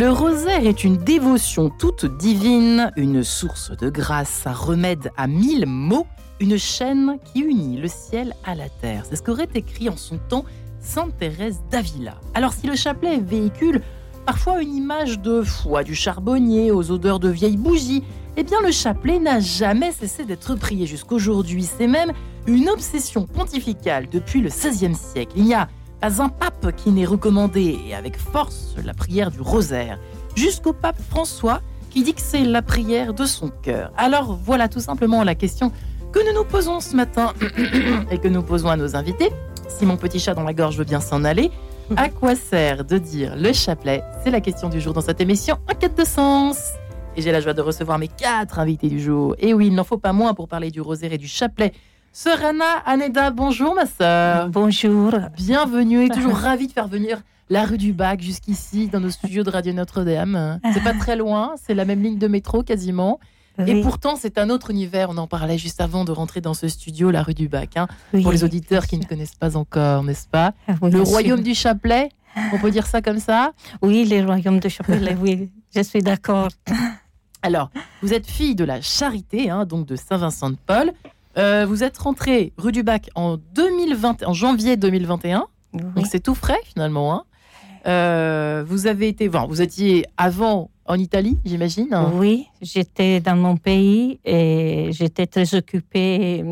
Le rosaire est une dévotion toute divine, une source de grâce, un remède à 1000 maux, une chaîne qui unit le ciel à la terre. C'est ce qu'aurait écrit en son temps Sainte Thérèse d'Avila. Alors si le chapelet véhicule parfois une image de foi du charbonnier aux odeurs de vieilles bougies, eh bien le chapelet n'a jamais cessé d'être prié jusqu'aujourd'hui. C'est même une obsession pontificale depuis le XVIe siècle. Il n'y a pas un pape qui n'ait recommandé, et avec force, la prière du rosaire, jusqu'au pape François qui dit que c'est la prière de son cœur. Alors voilà tout simplement la question que nous nous posons ce matin et que nous posons à nos invités. Si mon petit chat dans la gorge veut bien s'en aller, à quoi sert de dire le chapelet? C'est la question du jour dans cette émission Enquête de Sens. Et j'ai la joie de recevoir mes 4 invités du jour. Et oui, il n'en faut pas moins pour parler du rosaire et du chapelet. Sœur Anna Anedda, bonjour ma sœur. Bonjour. Bienvenue et toujours ravie de faire venir la rue du Bac jusqu'ici dans nos studios de Radio Notre-Dame. C'est pas très loin, c'est la même ligne de métro quasiment. Oui. Et pourtant, c'est un autre univers. On en parlait juste avant de rentrer dans ce studio, la rue du Bac. Hein, oui. Pour les auditeurs qui ne connaissent pas encore, n'est-ce pas? Oui, le royaume du chapelet, on peut dire ça comme ça? Oui, le royaume du chapelet, oui, je suis d'accord. Alors, vous êtes fille de la Charité, hein, donc de Saint-Vincent-de-Paul. Vous êtes rentrée rue du Bac en janvier 2021. Oui. Donc, c'est tout frais, finalement. Hein. Vous étiez avant en Italie, j'imagine. Oui, j'étais dans mon pays et j'étais très occupée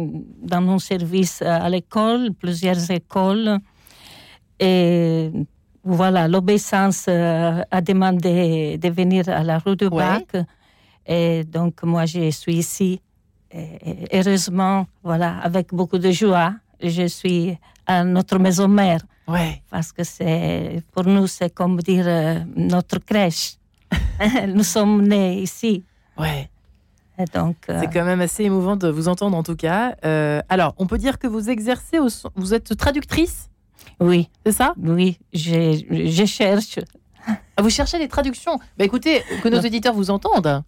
dans mon service à l'école, plusieurs écoles. Et voilà, l'obéissance a demandé de venir à la rue du Bac. Et donc, moi, je suis ici. Et heureusement, voilà, avec beaucoup de joie, je suis à notre maison mère. Ouais. Parce que pour nous, c'est comme dire notre crèche. Nous sommes nés ici. Ouais. Et donc, c'est quand même assez émouvant de vous entendre, en tout cas. Alors, on peut dire que vous exercez, vous êtes traductrice? Oui. C'est ça? Oui, je cherche. Ah, vous cherchez des traductions? Bah, écoutez, que nos auditeurs vous entendent.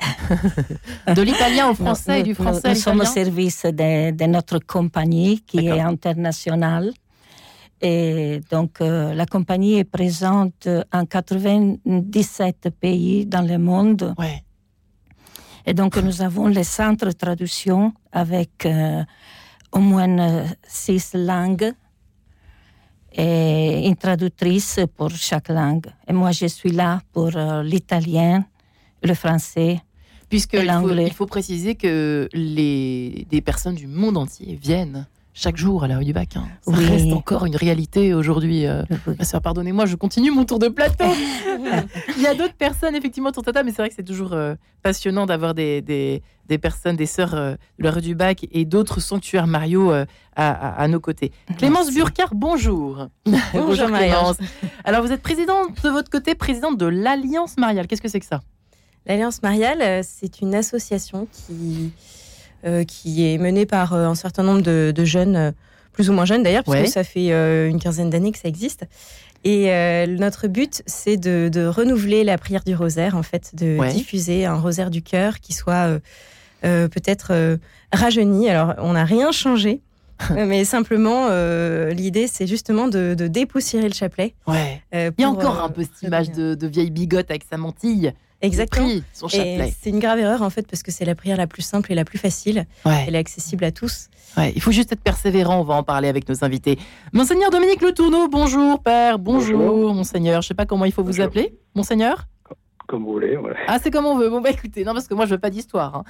De l'italien au français et du français à l'italien. Nous sommes au service de notre compagnie qui est internationale. Et donc, la compagnie est présente en 97 pays dans le monde. Ouais. Et donc, nous avons les centres de traduction avec au moins 6 langues et une traductrice pour chaque langue. Et moi, je suis là pour l'italien, le français. Puisque et l'anglais. Il faut préciser que des personnes du monde entier viennent chaque jour à la rue du Bac. Hein. Ça reste encore une réalité aujourd'hui. Pardonnez-moi, je continue mon tour de plateau. Il y a d'autres personnes, effectivement, autour de table, mais c'est vrai que c'est toujours passionnant d'avoir des personnes, des sœurs de la rue du Bac et d'autres sanctuaires mariaux à nos côtés. Clémence Burkard, bonjour. Bonjour Clémence. Alors, vous êtes présidente de votre côté, présidente de l'Alliance Mariale. Qu'est-ce que c'est que ça? L'Alliance Mariale, c'est une association qui est menée par un certain nombre de jeunes, plus ou moins jeunes d'ailleurs, puisque ça fait une quinzaine d'années que ça existe. Et notre but, c'est de renouveler la prière du rosaire, en fait, diffuser un rosaire du cœur qui soit peut-être rajeuni. Alors, on n'a rien changé, mais simplement, l'idée, c'est justement de dépoussiérer le chapelet. Ouais. Il y a encore un peu cette image de vieille bigote avec sa mantille. Exactement. Son chapelet. Et c'est une grave erreur en fait parce que c'est la prière la plus simple et la plus facile. Ouais. Elle est accessible à tous. Ouais. Il faut juste être persévérant. On va en parler avec nos invités. Monseigneur Dominique Le Tourneau, bonjour père. Bonjour. Monseigneur. Je sais pas comment il faut vous appeler. Monseigneur. Comme vous voulez. Ouais. Ah c'est comme on veut. Bon bah écoutez, non parce que moi je veux pas d'histoire. Hein.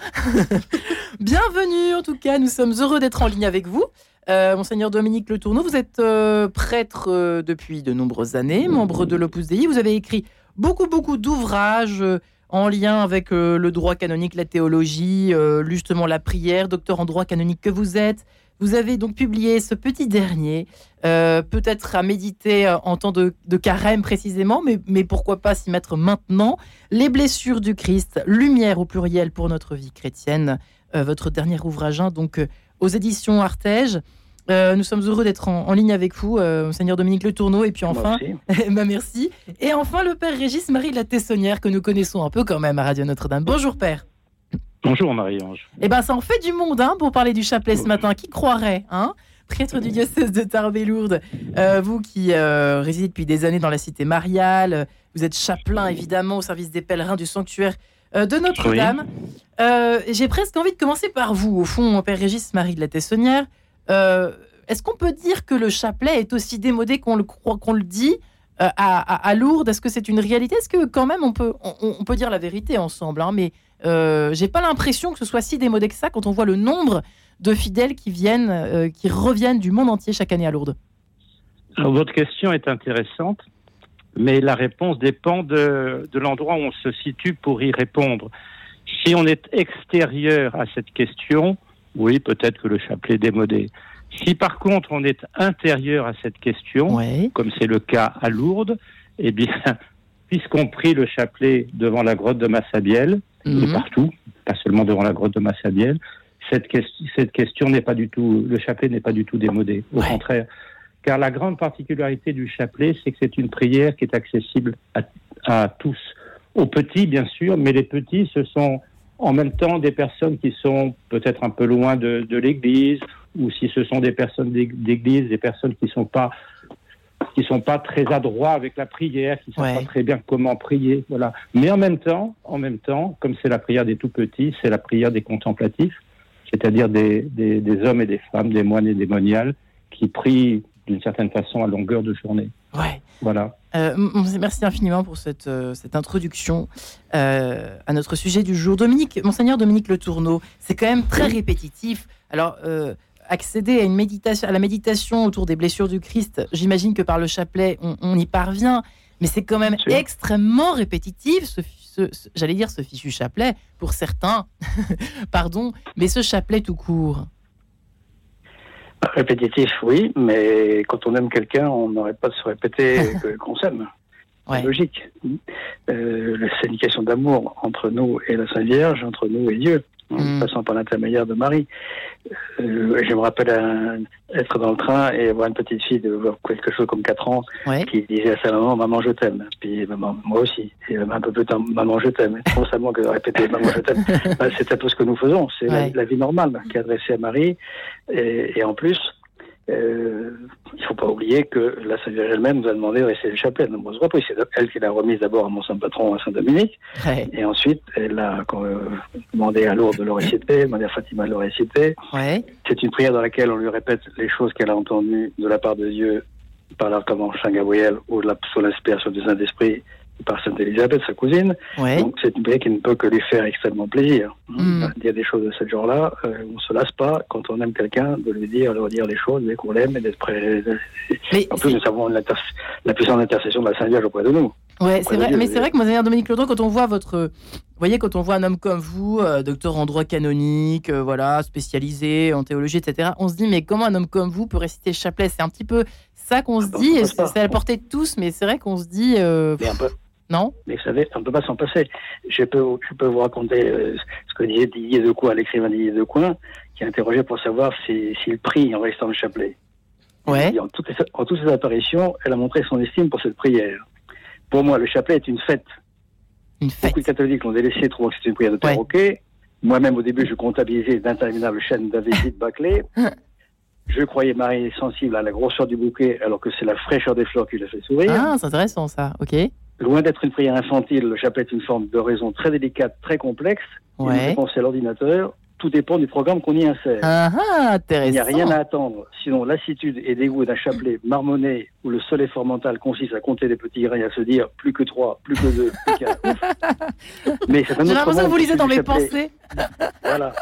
Bienvenue en tout cas. Nous sommes heureux d'être en ligne avec vous. Monseigneur Dominique Le Tourneau, vous êtes prêtre depuis de nombreuses années, membre de l'Opus Dei. Vous avez écrit beaucoup d'ouvrages en lien avec le droit canonique, la théologie, justement la prière, docteur en droit canonique que vous êtes. Vous avez donc publié ce petit dernier, peut-être à méditer en temps de carême précisément, mais pourquoi pas s'y mettre maintenant. Les blessures du Christ, lumières au pluriel pour notre vie chrétienne, votre dernier ouvrage, donc aux éditions Artège. Nous sommes heureux d'être en ligne avec vous, Monseigneur Dominique Le Tourneau, et puis enfin, merci. Et enfin, le Père Régis-Marie de la Teyssonnière, que nous connaissons un peu quand même à Radio Notre-Dame. Bonjour, Père. Bonjour, Marie-Ange. Eh bien, ça en fait du monde, hein, pour parler du chapelet ce matin. Qui croirait, hein? Prêtre du diocèse de Tarbes-et-Lourdes, vous qui résidez depuis des années dans la cité mariale, Vous êtes chapelain, évidemment, au service des pèlerins du sanctuaire de Notre-Dame. Oui. J'ai presque envie de commencer par vous, au fond, Père Régis-Marie de la Teyssonnière. Est-ce qu'on peut dire que le chapelet est aussi démodé qu'on le croit, qu'on le dit à Lourdes? Est-ce que c'est une réalité? Est-ce que quand même on peut dire la vérité ensemble, hein, mais j'ai pas l'impression que ce soit si démodé que ça quand on voit le nombre de fidèles qui reviennent du monde entier chaque année à Lourdes. Alors, votre question est intéressante, mais la réponse dépend de l'endroit où on se situe pour y répondre. Si on est extérieur à cette question, oui, peut-être que le chapelet est démodé. Si par contre on est intérieur à cette question, ouais, comme c'est le cas à Lourdes, eh bien, puisqu'on prie le chapelet devant la grotte de Massabielle, et partout, pas seulement devant la grotte de Massabielle, cette question n'est pas du tout, le chapelet n'est pas du tout démodé, au contraire. Car la grande particularité du chapelet, c'est que c'est une prière qui est accessible à tous. Aux petits, bien sûr, mais les petits, ce sont en même temps des personnes qui sont peut-être un peu loin de l'église, ou si ce sont des personnes d'église, des personnes qui sont pas très adroits avec la prière, qui savent pas très bien comment prier, voilà. Mais en même temps, comme c'est la prière des tout petits, c'est la prière des contemplatifs, c'est-à-dire des hommes et des femmes, des moines et des moniales, qui prient d'une certaine façon à longueur de journée. Ouais. Voilà. Merci infiniment pour cette introduction à notre sujet du jour. Monseigneur Dominique Le Tourneau, c'est quand même très répétitif. Alors, accéder à la méditation autour des blessures du Christ, j'imagine que par le chapelet, on y parvient, mais c'est quand même extrêmement répétitif, ce fichu chapelet, pour certains, pardon, mais ce chapelet tout court. Répétitif, oui, mais quand on aime quelqu'un, on n'arrête pas de se répéter qu'on s'aime. Ouais. C'est logique. C'est une question d'amour entre nous et la Sainte Vierge, entre nous et Dieu, en passant par l'intermédiaire de Marie. Je me rappelle être dans le train et avoir une petite fille de quelque chose comme 4 ans qui disait à sa maman « Maman, je t'aime ». Puis maman, moi aussi. Et un peu plus tard, « Maman, je t'aime ». Constamment que de répéter « Maman, je t'aime ». Bah, c'est un peu ce que nous faisons. C'est la vie normale qui est adressée à Marie. Et en plus, il ne faut pas oublier que la Sainte Vierge elle-même nous a demandé de réciter le chapelet de nombreuses reprises. C'est elle qui l'a remise d'abord à mon Saint-Patron, à Saint-Dominique, et ensuite elle l'a demandé à Lourdes de le réciter, demandé à Fatima de le réciter. Ouais. C'est une prière dans laquelle on lui répète les choses qu'elle a entendues de la part de Dieu par l'archange Saint Gabriel ou sous l'inspiration du Saint-Esprit par Sainte Élisabeth, sa cousine. Ouais. Donc c'est une prière qui ne peut que lui faire extrêmement plaisir. Dire des choses de ce genre-là, on ne se lasse pas, quand on aime quelqu'un, de lui dire, leur dire les choses, dès qu'on l'aime, et d'être prêt. En plus, nous avons la puissante intercession de la Sainte Vierge auprès de nous. Ouais, c'est vrai. Dieu, mais c'est vrai que, Monseigneur Dominique Le Tourneau, quand on voit un homme comme vous, docteur en droit canonique, voilà, spécialisé en théologie, etc., on se dit, mais comment un homme comme vous peut réciter le chapelet? C'est un petit peu ça qu'on se dit, c'est à la portée de tous, mais c'est vrai qu'on se dit... Non. Mais vous savez, on ne peut pas s'en passer. Je peux vous raconter ce que disait Didier Decoin, l'écrivain Didier Decoin, qui a interrogé pour savoir s'il prie en récitant le chapelet. Ouais. Et en toutes ses apparitions, elle a montré son estime pour cette prière. Pour moi, le chapelet est une fête. Une fête. Beaucoup de catholiques l'ont délaissé, trouvant que c'est une prière de perroquet. Moi-même, au début, je comptabilisais d'interminables chaînes d'invisibles bâclées. Je croyais Marie sensible à la grosseur du bouquet, alors que c'est la fraîcheur des fleurs qui la fait sourire. Ah, c'est intéressant ça, ok. Loin d'être une prière infantile, le chapelet est une forme d'oraison très délicate, très complexe. Ouais. Une réponse à l'ordinateur, tout dépend du programme qu'on y insère. Intéressant. Il n'y a rien à attendre, sinon lassitude et dégoût d'un chapelet marmonné où le seul effort mental consiste à compter les petits grains et à se dire plus que 3, plus que 2, plus qu'un. Mais c'est un autre. J'ai l'impression que vous lisez dans mes pensées. Voilà.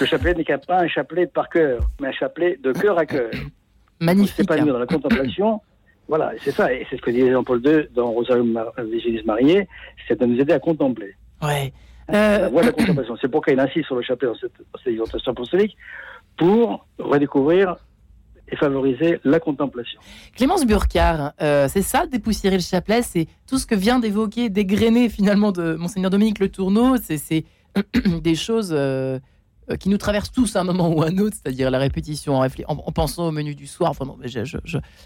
Ce chapelet n'est pas un chapelet par cœur, mais un chapelet de cœur à cœur. Magnifique. C'est pas mieux dans la contemplation. Voilà, c'est ça, et c'est ce que disait Jean-Paul II dans Rosarium Vigilis Mariae, c'est de nous aider à contempler. Ouais. La voie de la contemplation. C'est pourquoi il insiste sur le chapelet dans cette exhortation apostolique, pour redécouvrir et favoriser la contemplation. Clémence Burkard, c'est ça, dépoussiérer le chapelet, c'est tout ce que vient d'évoquer, d'égrener finalement de Monseigneur Dominique Le Tourneau, c'est des choses qui nous traversent tous à un moment ou à un autre, c'est-à-dire la répétition en pensant au menu du soir, enfin non, mais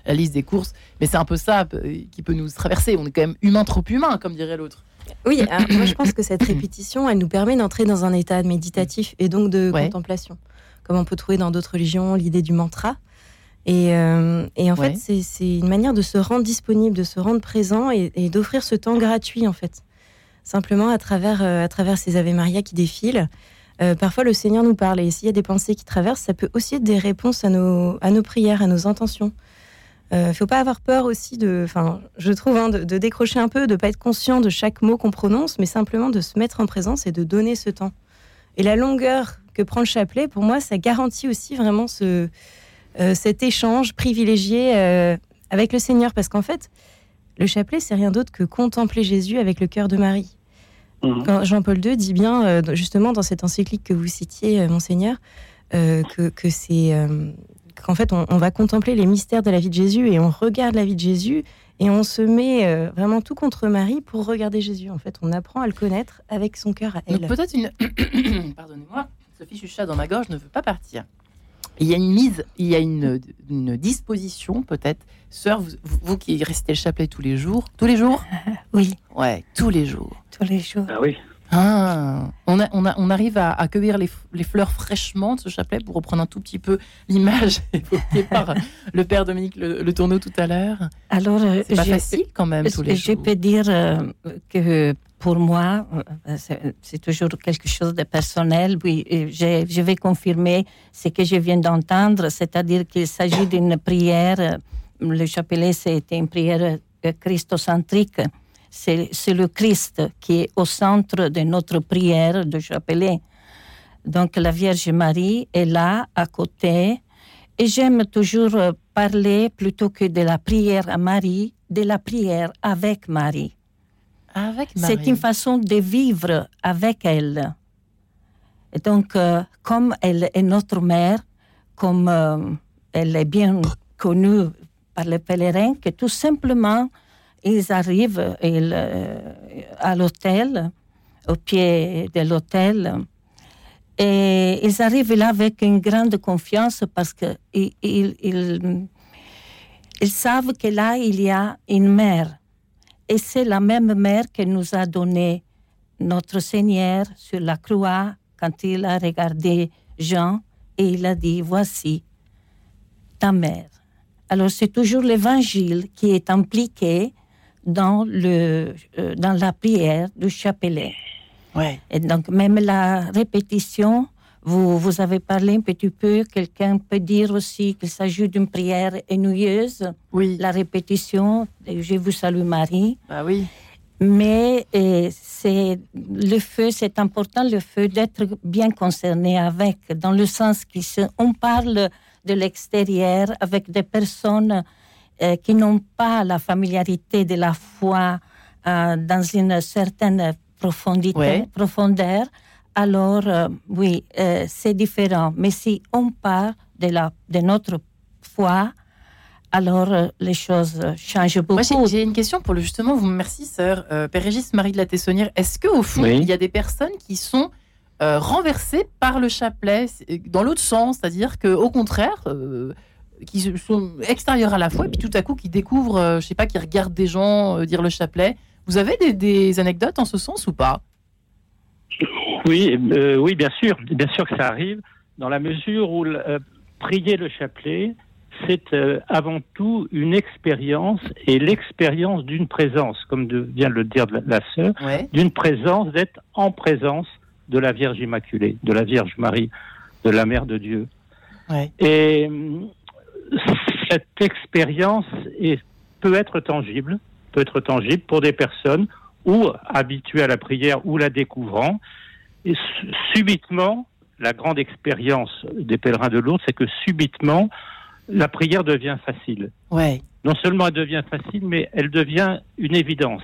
la liste des courses, mais c'est un peu ça qui peut nous traverser. On est quand même humain, trop humain, comme dirait l'autre. Oui, alors moi je pense que cette répétition, elle nous permet d'entrer dans un état méditatif et donc de contemplation, comme on peut trouver dans d'autres religions l'idée du mantra. Et en fait, c'est une manière de se rendre disponible, de se rendre présent et d'offrir ce temps gratuit, en fait. Simplement à travers ces Ave Maria qui défilent. Parfois, le Seigneur nous parle. Et s'il y a des pensées qui traversent, ça peut aussi être des réponses à nos prières, à nos intentions. Il ne faut pas avoir peur aussi, de décrocher un peu, de ne pas être conscient de chaque mot qu'on prononce, mais simplement de se mettre en présence et de donner ce temps. Et la longueur que prend le chapelet, pour moi, ça garantit aussi vraiment cet échange privilégié avec le Seigneur. Parce qu'en fait, le chapelet, c'est rien d'autre que contempler Jésus avec le cœur de Marie. Mmh. Quand Jean-Paul II dit bien, justement, dans cette encyclique que vous citiez, Monseigneur, que c'est... qu'en fait, on va contempler les mystères de la vie de Jésus et on regarde la vie de Jésus et on se met vraiment tout contre Marie pour regarder Jésus. En fait, on apprend à le connaître avec son cœur à elle. Donc peut-être une... Pardonnez-moi, ce fichu chat dans ma gorge ne veut pas partir. Il y a une mise, il y a une disposition peut-être. Sœur, vous qui récitez le chapelet tous les jours ? Oui. Ouais, tous les jours. Ah oui. Ah, on arrive à accueillir les fleurs fraîchement de ce chapelet, pour reprendre un tout petit peu l'image évoquée par le père Dominique Le Tourneau tout à l'heure. Alors, c'est pas facile quand même tous les jours. Je peux dire que pour moi, c'est toujours quelque chose de personnel. Oui, je vais confirmer ce que je viens d'entendre, c'est-à-dire qu'il s'agit d'une prière. Le chapelet, c'était une prière christocentrique. C'est le Christ qui est au centre de notre prière de chapelet. Donc la Vierge Marie est là, à côté. Et j'aime toujours parler, plutôt que de la prière à Marie, de la prière avec Marie. Avec Marie. C'est une façon de vivre avec elle. Et donc, comme elle est notre mère, comme elle est bien connue par les pèlerins, que tout simplement... Ils arrivent à l'hôtel, au pied de l'hôtel, et ils arrivent là avec une grande confiance parce qu'ils savent que là, il y a une mère. Et c'est la même mère que nous a donnée notre Seigneur sur la croix quand il a regardé Jean et il a dit « Voici ta mère ». Alors c'est toujours l'Évangile qui est impliqué dans la prière du chapelet. Ouais. Et donc, même la répétition, vous avez parlé un petit peu, quelqu'un peut dire aussi qu'il s'agit d'une prière ennuyeuse. Oui. La répétition, je vous salue Marie. Bah oui. Mais c'est important, le feu, d'être bien concerné avec, dans le sens qu'on parle de l'extérieur avec des personnes qui n'ont pas la familiarité de la foi dans une certaine profondeur, alors c'est différent. Mais si on parle de notre foi, alors les choses changent beaucoup. Moi, j'ai une question pour vous, merci sœur, Père Régis-Marie de la Teyssonnière. Est-ce qu'au fond, il y a des personnes qui sont renversées par le chapelet, dans l'autre sens, c'est-à-dire qu'au contraire... qui sont extérieurs à la foi, et puis tout à coup qui découvrent, qui regardent des gens dire le chapelet. Vous avez des anecdotes en ce sens ou pas ? Oui, bien sûr que ça arrive, dans la mesure où prier le chapelet, c'est avant tout une expérience, et l'expérience d'une présence, comme vient de le dire la sœur, d'une présence, d'être en présence de la Vierge Immaculée, de la Vierge Marie, de la Mère de Dieu. Ouais. Et cette expérience peut être tangible pour des personnes ou habituées à la prière ou la découvrant. Et subitement, la grande expérience des pèlerins de Lourdes, c'est que subitement, la prière devient facile. Ouais. Non seulement elle devient facile, mais elle devient une évidence.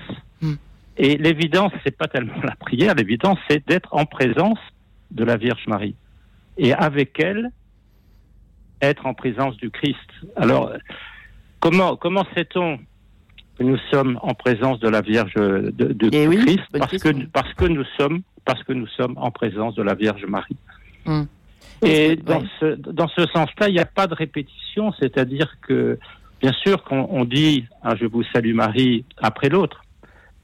Et l'évidence, c'est pas tellement la prière, l'évidence, c'est d'être en présence de la Vierge Marie. Et avec elle, être en présence du Christ. Alors, comment sait-on que nous sommes en présence de la Vierge de Christ ? Parce que nous sommes en présence de la Vierge Marie. Et dans ce sens-là, il n'y a pas de répétition, c'est-à-dire que, bien sûr, qu'on dit « Je vous salue Marie » après l'autre,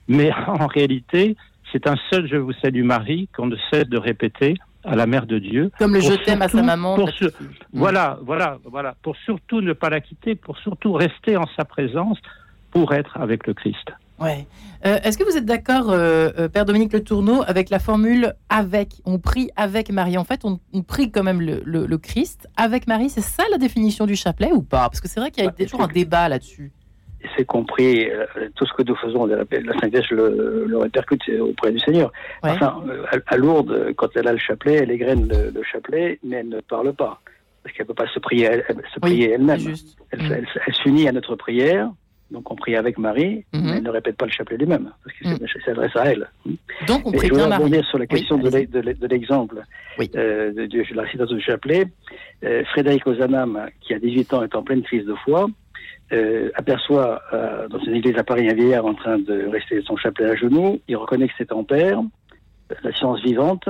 mais en réalité, c'est un seul « Je vous salue Marie » qu'on ne cesse de répéter à la Mère de Dieu. Comme le « Je t'aime » à sa maman. Voilà. Pour surtout ne pas la quitter, pour surtout rester en sa présence, pour être avec le Christ. Ouais. Est-ce que vous êtes d'accord, Père Dominique Le Tourneau, avec la formule « avec » ? On prie avec Marie. En fait, on prie quand même le Christ avec Marie. C'est ça la définition du chapelet ou pas ? Parce que c'est vrai qu'il y a toujours un débat là-dessus. C'est compris, tout ce que nous faisons la Sainte Vierge le répercute auprès du Seigneur. Ouais. Enfin, à Lourdes, quand elle a le chapelet, elle égrène le chapelet, mais elle ne parle pas. Parce qu'elle ne peut pas se prier elle-même. Elle s'unit à notre prière, donc on prie avec Marie, mais elle ne répète pas le chapelet lui-même, parce que ça s'adresse à elle. Donc on prie bien Marie. Je veux revenir sur la question de l'exemple de la récitation du chapelet. Frédéric Ozanam, qui à 18 ans est en pleine crise de foi, aperçoit dans une église à Paris un vieillard en train de rester son chapelet à genoux. Il reconnaît que c'est en père, la science vivante,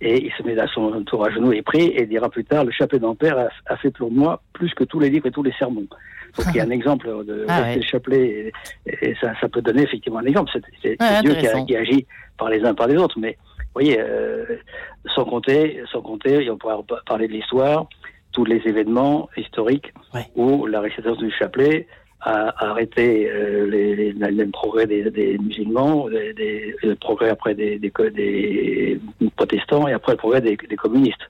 et il se met à son tour à genoux et prie, et dira plus tard: le chapelet d'Ampère a fait pour moi plus que tous les livres et tous les sermons. Donc il y a un exemple de le chapelet, et ça peut donner effectivement un exemple. C'est Dieu qui agit par les uns par les autres, mais vous voyez, sans compter, on pourrait parler de l'histoire, tous les événements historiques où la récitation du chapelet a arrêté les progrès des musulmans, le progrès après des protestants et après le progrès des communistes.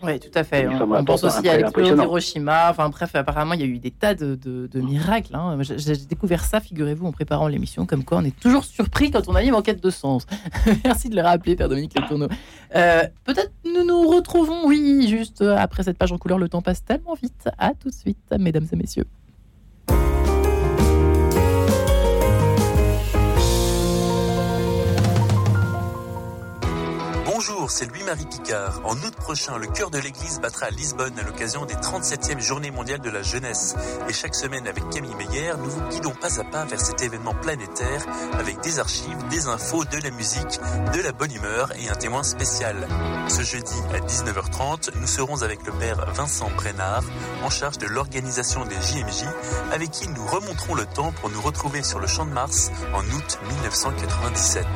Oui, tout à fait. On pense aussi à l'explosion d'Hiroshima. Enfin, bref, apparemment, il y a eu des tas de miracles. Hein. J'ai découvert ça, figurez-vous, en préparant l'émission, comme quoi on est toujours surpris quand on a une enquête de sens. Merci de le rappeler, Père Dominique Le Tourneau. Peut-être nous retrouvons, juste après cette page en couleur. Le temps passe tellement vite. À tout de suite, mesdames et messieurs. Bonjour, c'est Louis-Marie Picard. En août prochain, le cœur de l'Église battra à Lisbonne à l'occasion des 37e Journées mondiales de la jeunesse. Et chaque semaine, avec Camille Meyer, nous vous guidons pas à pas vers cet événement planétaire avec des archives, des infos, de la musique, de la bonne humeur et un témoin spécial. Ce jeudi à 19h30, nous serons avec le Père Vincent Brenard, en charge de l'organisation des JMJ, avec qui nous remonterons le temps pour nous retrouver sur le Champ de Mars en août 1997.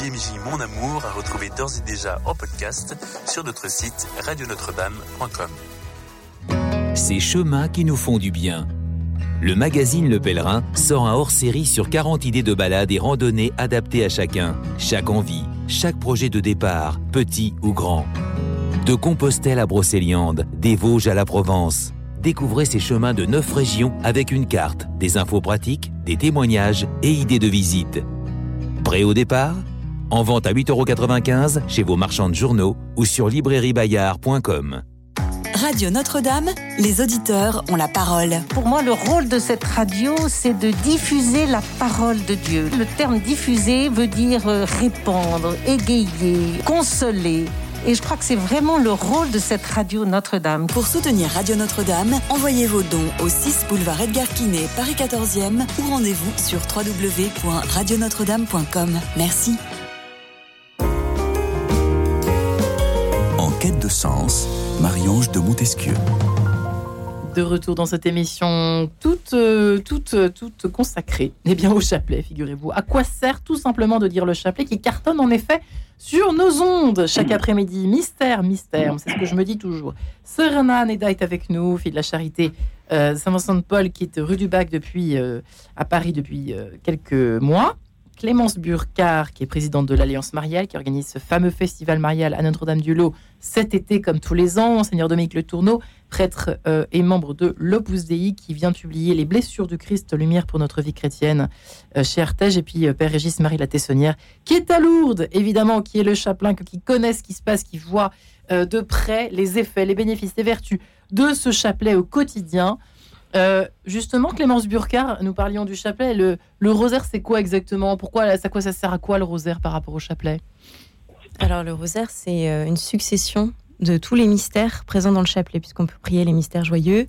JMJ, mon amour, à retrouver d'ores et déjà en podcast sur notre site radionotre-dame.com. Ces chemins qui nous font du bien. Le magazine Le Pèlerin sort un hors-série sur 40 idées de balades et randonnées adaptées à chacun, chaque envie, chaque projet de départ, petit ou grand. De Compostelle à Brocéliande, des Vosges à la Provence. Découvrez ces chemins de 9 régions avec une carte, des infos pratiques, des témoignages et idées de visite. Prêt au départ ? En vente à 8,95 € chez vos marchands de journaux ou sur librairiebayard.com. Radio Notre-Dame, les auditeurs ont la parole. Pour moi, le rôle de cette radio, c'est de diffuser la parole de Dieu. Le terme « diffuser » veut dire répandre, égayer, consoler. Et je crois que c'est vraiment le rôle de cette Radio Notre-Dame. Pour soutenir Radio Notre-Dame, envoyez vos dons au 6 boulevard Edgar Quinet, Paris 14e, ou rendez-vous sur www.radionotre-dame.com. Merci. Enquête de sens, Marie-Ange de Montesquieu. De retour dans cette émission toute consacrée au chapelet, figurez-vous. À quoi sert tout simplement de dire le chapelet qui cartonne en effet sur nos ondes chaque après-midi? Mystère, c'est ce que je me dis toujours. Sœur Anna Anedda est avec nous, fille de la Charité Saint-Vincent-de-Paul, qui est rue du Bac à Paris depuis quelques mois. Clémence Burkard, qui est présidente de l'Alliance Mariale, qui organise ce fameux festival marial à Notre-Dame-du-Laus cet été, comme tous les ans. Monseigneur Dominique Le Tourneau, prêtre et membre de l'Opus Dei, qui vient publier « Les blessures du Christ, lumières pour notre vie chrétienne » chez Artège. Et puis Père Régis-Marie de la Teyssonnière, qui est à Lourdes, évidemment, qui est le chapelain, qui connaît ce qui se passe, qui voit de près les effets, les bénéfices, les vertus de ce chapelet au quotidien. Justement, Clémence Burkard, nous parlions du chapelet. Le rosaire, c'est quoi exactement ? Pourquoi ça sert à quoi, le rosaire, par rapport au chapelet ? Alors, le rosaire, c'est une succession de tous les mystères présents dans le chapelet, puisqu'on peut prier les mystères joyeux,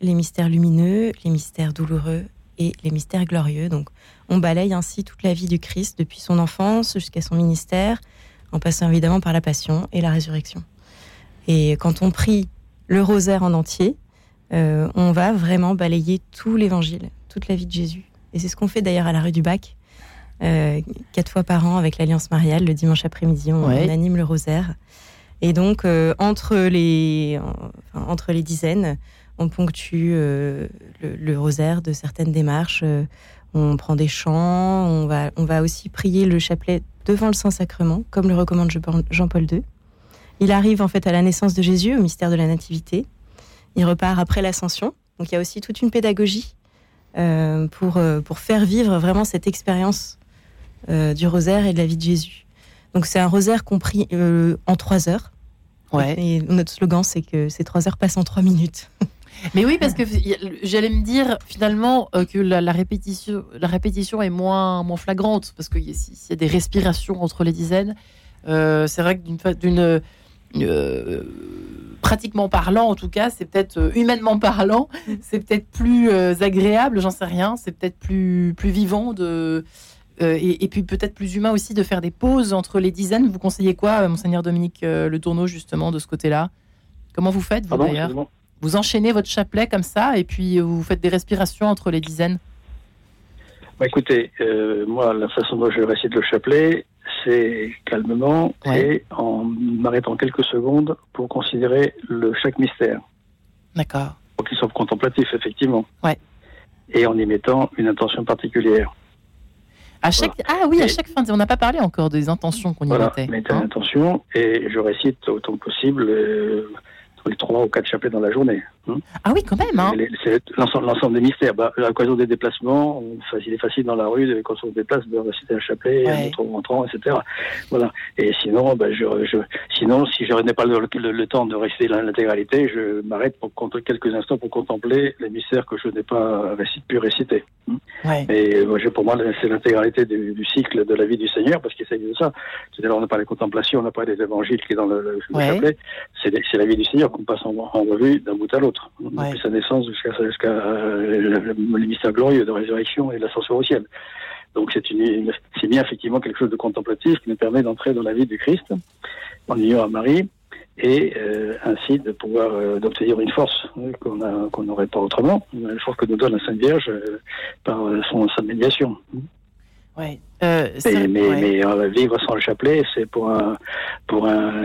les mystères lumineux, les mystères douloureux et les mystères glorieux. Donc, on balaye ainsi toute la vie du Christ, depuis son enfance jusqu'à son ministère, en passant évidemment par la passion et la résurrection. Et quand on prie le rosaire en entier, on va vraiment balayer tout l'Évangile, toute la vie de Jésus. Et c'est ce qu'on fait d'ailleurs à la rue du Bac, 4 fois par an avec l'Alliance Mariale, le dimanche après-midi, on anime le rosaire. Et donc, entre les dizaines, on ponctue le rosaire de certaines démarches. On prend des chants, on va aussi prier le chapelet devant le Saint-Sacrement, comme le recommande Jean-Paul II. Il arrive en fait à la naissance de Jésus, au mystère de la Nativité. Il repart après l'Ascension. Donc il y a aussi toute une pédagogie pour faire vivre vraiment cette expérience du rosaire et de la vie de Jésus. Donc c'est un rosaire qu'on prie en 3 heures. Ouais. Et notre slogan, c'est que ces 3 heures passent en 3 minutes. Mais oui, parce que j'allais me dire finalement que la répétition est moins flagrante, parce qu'il y a des respirations entre les dizaines. C'est vrai que d'une pratiquement parlant, en tout cas, c'est peut-être humainement parlant, c'est peut-être plus agréable, j'en sais rien, c'est peut-être plus vivant et puis peut-être plus humain aussi de faire des pauses entre les dizaines. Vous conseillez quoi, Monseigneur Dominique Le Tourneau, justement, de ce côté-là? Comment vous faites, vous, d'ailleurs? Exactement. Vous enchaînez votre chapelet comme ça et puis vous faites des respirations entre les dizaines? Écoutez, moi, la façon dont je récite le chapelet, c'est calmement, ouais, et en m'arrêtant quelques secondes pour considérer chaque mystère. D'accord. Pour qu'il soit contemplatif, effectivement. Ouais. Et en y mettant une intention particulière. Voilà. Ah oui, à chaque fin, on n'a pas parlé encore des intentions qu'on y mettait. Voilà, mettre une intention et je récite autant que possible... les 3 ou 4 chapelets dans la journée. Hein. Ah oui, quand même. Hein. C'est l'ensemble des mystères. À l'occasion des déplacements, il est facile dans la rue, quand on se déplace, de réciter un chapelet, ouais, un autre rentrant, etc. Voilà. Et sinon, sinon si je n'ai pas le temps de réciter l'intégralité, je m'arrête pour quelques instants pour contempler les mystères que je n'ai pas pu réciter. Hein. Ouais. Et pour moi, c'est l'intégralité du cycle de la vie du Seigneur, parce qu'il s'agit de ça. C'est-à-dire, on n'a pas les contemplations, on n'a pas les évangiles qui est dans le ouais, chapelet. C'est la vie du Seigneur qu'on passe en revue d'un bout à l'autre, depuis sa naissance jusqu'à les mystères glorieux de résurrection et de l'ascension au ciel. Donc c'est bien effectivement quelque chose de contemplatif qui nous permet d'entrer dans la vie du Christ en union à Marie et ainsi de pouvoir d'obtenir une force qu'on n'aurait pas autrement, une force que nous donne la Sainte Vierge par sa médiation. Ouais. Vivre sans le chapelet, c'est pour un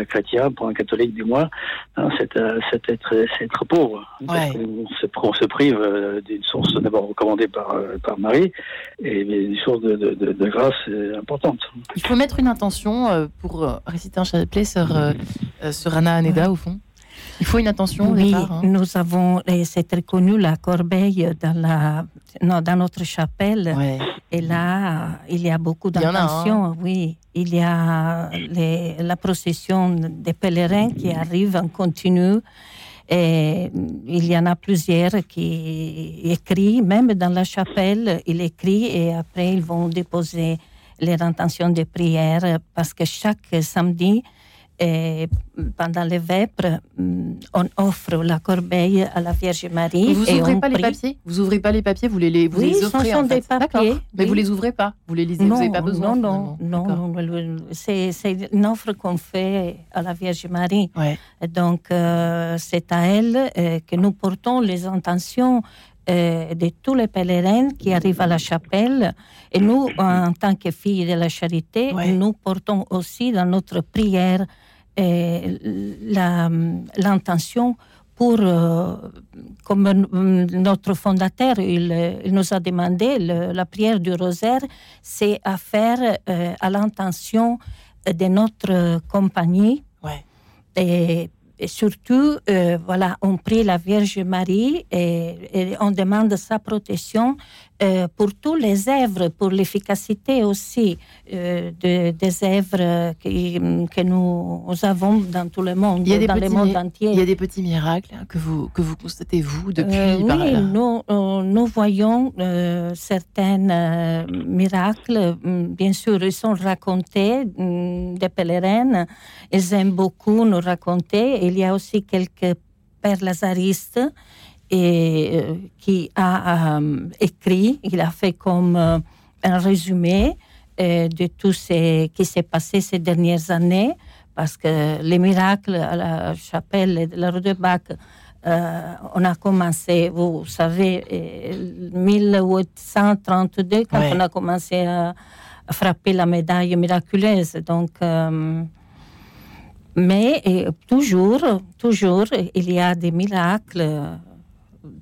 chrétien, pour un catholique du moins, hein, c'est être pauvre. Ouais. On se prive d'une source d'abord recommandée par Marie et une source de grâce importante. Il faut mettre une intention pour réciter un chapelet, sœur Anna Anedda, ouais, au fond. Il faut une intention. Oui, départ, hein. Nous avons, c'est très connu, la corbeille dans notre chapelle. Ouais. Et là, il y a beaucoup d'intentions. Hein. Oui, il y a la procession des pèlerins qui arrive en continu. Et il y en a plusieurs qui écrivent, même dans la chapelle, ils écrivent et après ils vont déposer les intentions de prière parce que chaque samedi, et pendant les vêpres, on offre la corbeille à la Vierge Marie. Vous n'ouvrez pas les papiers? Vous n'ouvrez pas les papiers? Vous les offrez? Oui, ce sont des papiers. Oui. Mais vous ne les ouvrez pas? Vous les lisez? Non, vous n'avez pas besoin? Non. C'est une offre qu'on fait à la Vierge Marie. Ouais. Donc, c'est à elle que nous portons les intentions de tous les pèlerins qui arrivent à la chapelle. Et nous, en tant que filles de la charité, ouais, nous portons aussi dans notre prière l'intention pour, comme notre fondateur, il nous a demandé, la prière du rosaire, c'est à faire à l'intention de notre compagnie. Ouais. Et surtout, on prie la Vierge Marie et on demande sa protection pour toutes les œuvres, pour l'efficacité aussi des œuvres que nous avons dans tout le monde, dans le monde entier. Il y a des petits miracles hein, que vous constatez, vous, depuis par là. Oui, nous voyons certains miracles. Bien sûr, ils sont racontés des pèlerins. Ils aiment beaucoup nous raconter. Il y a aussi quelques pères lazaristes qui a écrit, il a fait comme un résumé de tout ce qui s'est passé ces dernières années, parce que les miracles à la chapelle de la rue de Bac, on a commencé, vous savez, en 1832, quand on a commencé à frapper la médaille miraculeuse. Donc, Mais toujours, il y a des miracles,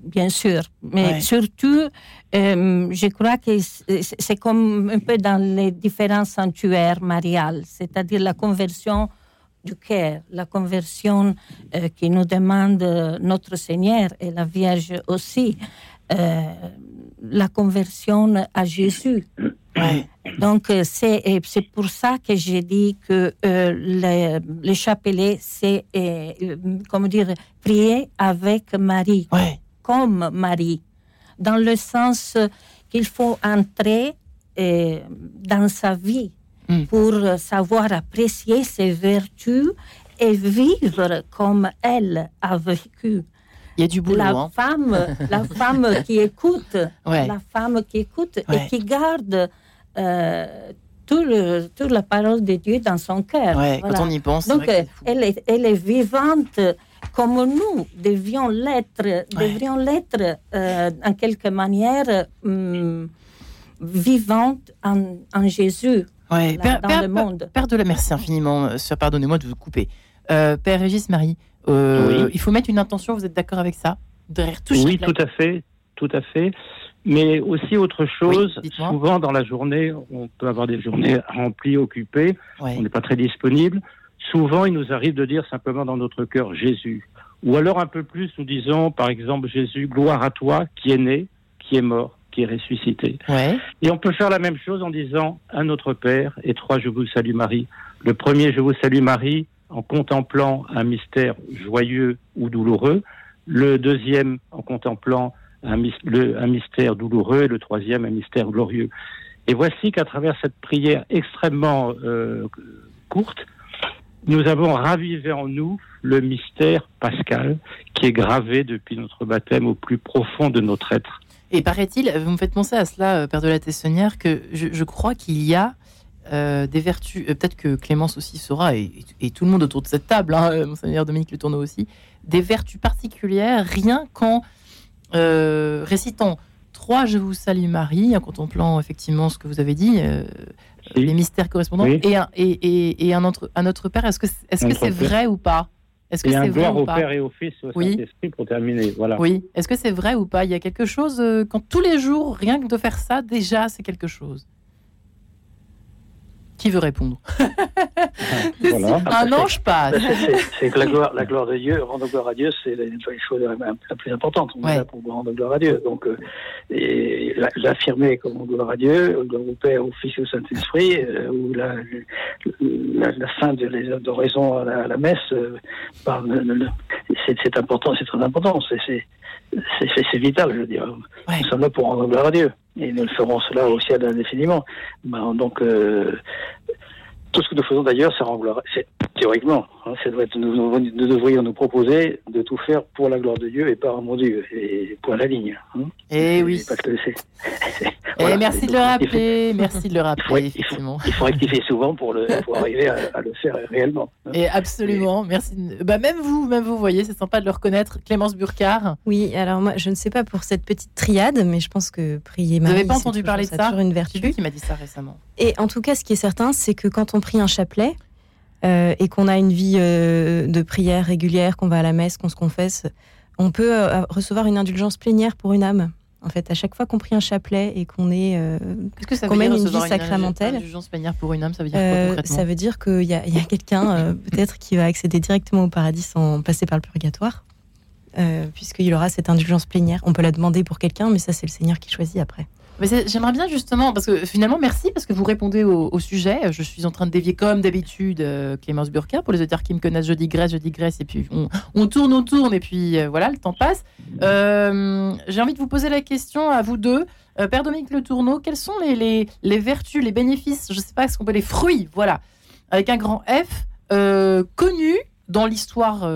bien sûr. Mais surtout, je crois que c'est comme un peu dans les différents sanctuaires mariales, c'est-à-dire la conversion du cœur, la conversion qui nous demande notre Seigneur et la Vierge aussi, la conversion à Jésus. Ouais. Donc, c'est pour ça que j'ai dit que le chapelet, c'est, prier avec Marie, comme Marie, dans le sens qu'il faut entrer dans sa vie pour savoir apprécier ses vertus et vivre comme elle a vécu. Il y a du boulot. La femme qui écoute, et qui garde toute la parole de Dieu dans son cœur. Ouais, voilà. Quand on y pense. Donc, elle est vivante comme nous devrions l'être en quelque manière vivante en Jésus dans le monde. Père de la merci infiniment, pardonnez-moi de vous couper. Père Régis-Marie, il faut mettre une intention, vous êtes d'accord avec ça? Oui, tout à fait. Mais aussi autre chose, souvent dans la journée, on peut avoir des journées remplies, occupées, on n'est pas très disponible. Souvent, il nous arrive de dire simplement dans notre cœur, Jésus. Ou alors un peu plus, nous disons, par exemple, Jésus, gloire à toi, qui est né, qui est mort, qui est ressuscité. Ouais. Et on peut faire la même chose en disant, un Notre Père, et 3, je vous salue Marie. Le premier, je vous salue Marie, en contemplant un mystère joyeux ou douloureux. Le deuxième, en contemplant un mystère douloureux, et le troisième, un mystère glorieux. Et voici qu'à travers cette prière extrêmement courte, nous avons ravivé en nous le mystère pascal qui est gravé depuis notre baptême au plus profond de notre être. Et paraît-il, vous me faites penser à cela, Père de la Teyssonnière, que je crois qu'il y a des vertus, peut-être que Clémence aussi saura, et tout le monde autour de cette table, Monseigneur Dominique Le Tourneau aussi, des vertus particulières, rien qu'en récitant 3 « Je vous salue Marie », en contemplant effectivement ce que vous avez dit, les mystères correspondants, et un autre Père. Est-ce que c'est vrai ou pas? Est-ce que c'est vrai ou pas? Père et au Fils, au Saint-Esprit, pour terminer. Voilà. Oui. Est-ce que c'est vrai ou pas? Il y a quelque chose, quand tous les jours, rien que de faire ça, déjà, c'est quelque chose. Qui veut répondre? Voilà. Un ange passe. C'est que la gloire de Dieu, rendre gloire à Dieu, c'est une chose la plus importante. On est là pour rendre gloire à Dieu. Donc, l'affirmer comme gloire à Dieu, gloire au Père, au Fils et au Saint-Esprit, ou la fin de raison à la messe, c'est important, c'est très important. C'est vital, je veux dire. Ouais. Nous sommes là pour rendre gloire à Dieu. Et nous le ferons cela au ciel indéfiniment. Donc, tout ce que nous faisons d'ailleurs, c'est rendre gloire. C'est théoriquement, ça doit être, nous devrions nous proposer de tout faire pour la gloire de Dieu et par amour de Dieu. Et point à la ligne. Et oui. Pas voilà. Et merci de le rappeler. Merci de le rappeler. Il faut rectifier souvent pour arriver à le faire réellement. Et absolument. Merci. Même vous voyez, c'est sympa de le reconnaître. Clémence Burkard. Oui. Alors moi, je ne sais pas pour cette petite triade, mais je pense que prier Marie. Vous n'avez pas entendu parler de ça? Toujours une vertu. C'est lui qui m'a dit ça récemment. Et en tout cas, ce qui est certain, c'est que quand on prie un chapelet. Et qu'on a une vie de prière régulière, qu'on va à la messe, qu'on se confesse, on peut recevoir une indulgence plénière pour une âme. En fait, à chaque fois qu'on prie un chapelet et qu'on est quand même une vie sacramentelle, indulgence plénière pour une âme, ça veut dire quoi concrètement? Ça veut dire qu'il y a quelqu'un peut-être qui va accéder directement au paradis sans passer par le purgatoire, puisqu'il aura cette indulgence plénière. On peut la demander pour quelqu'un, mais ça c'est le Seigneur qui choisit après. Mais j'aimerais bien justement, parce que finalement, merci, parce que vous répondez au sujet. Je suis en train de dévier comme d'habitude, Clémence Burkard, pour les auditeurs qui me connaissent, je digresse, et puis on tourne, et puis voilà, le temps passe. J'ai envie de vous poser la question à vous deux. Père Dominique Le Tourneau, quelles sont les vertus, les bénéfices, je ne sais pas ce qu'on peut, les fruits, voilà, avec un grand F, connus dans l'histoire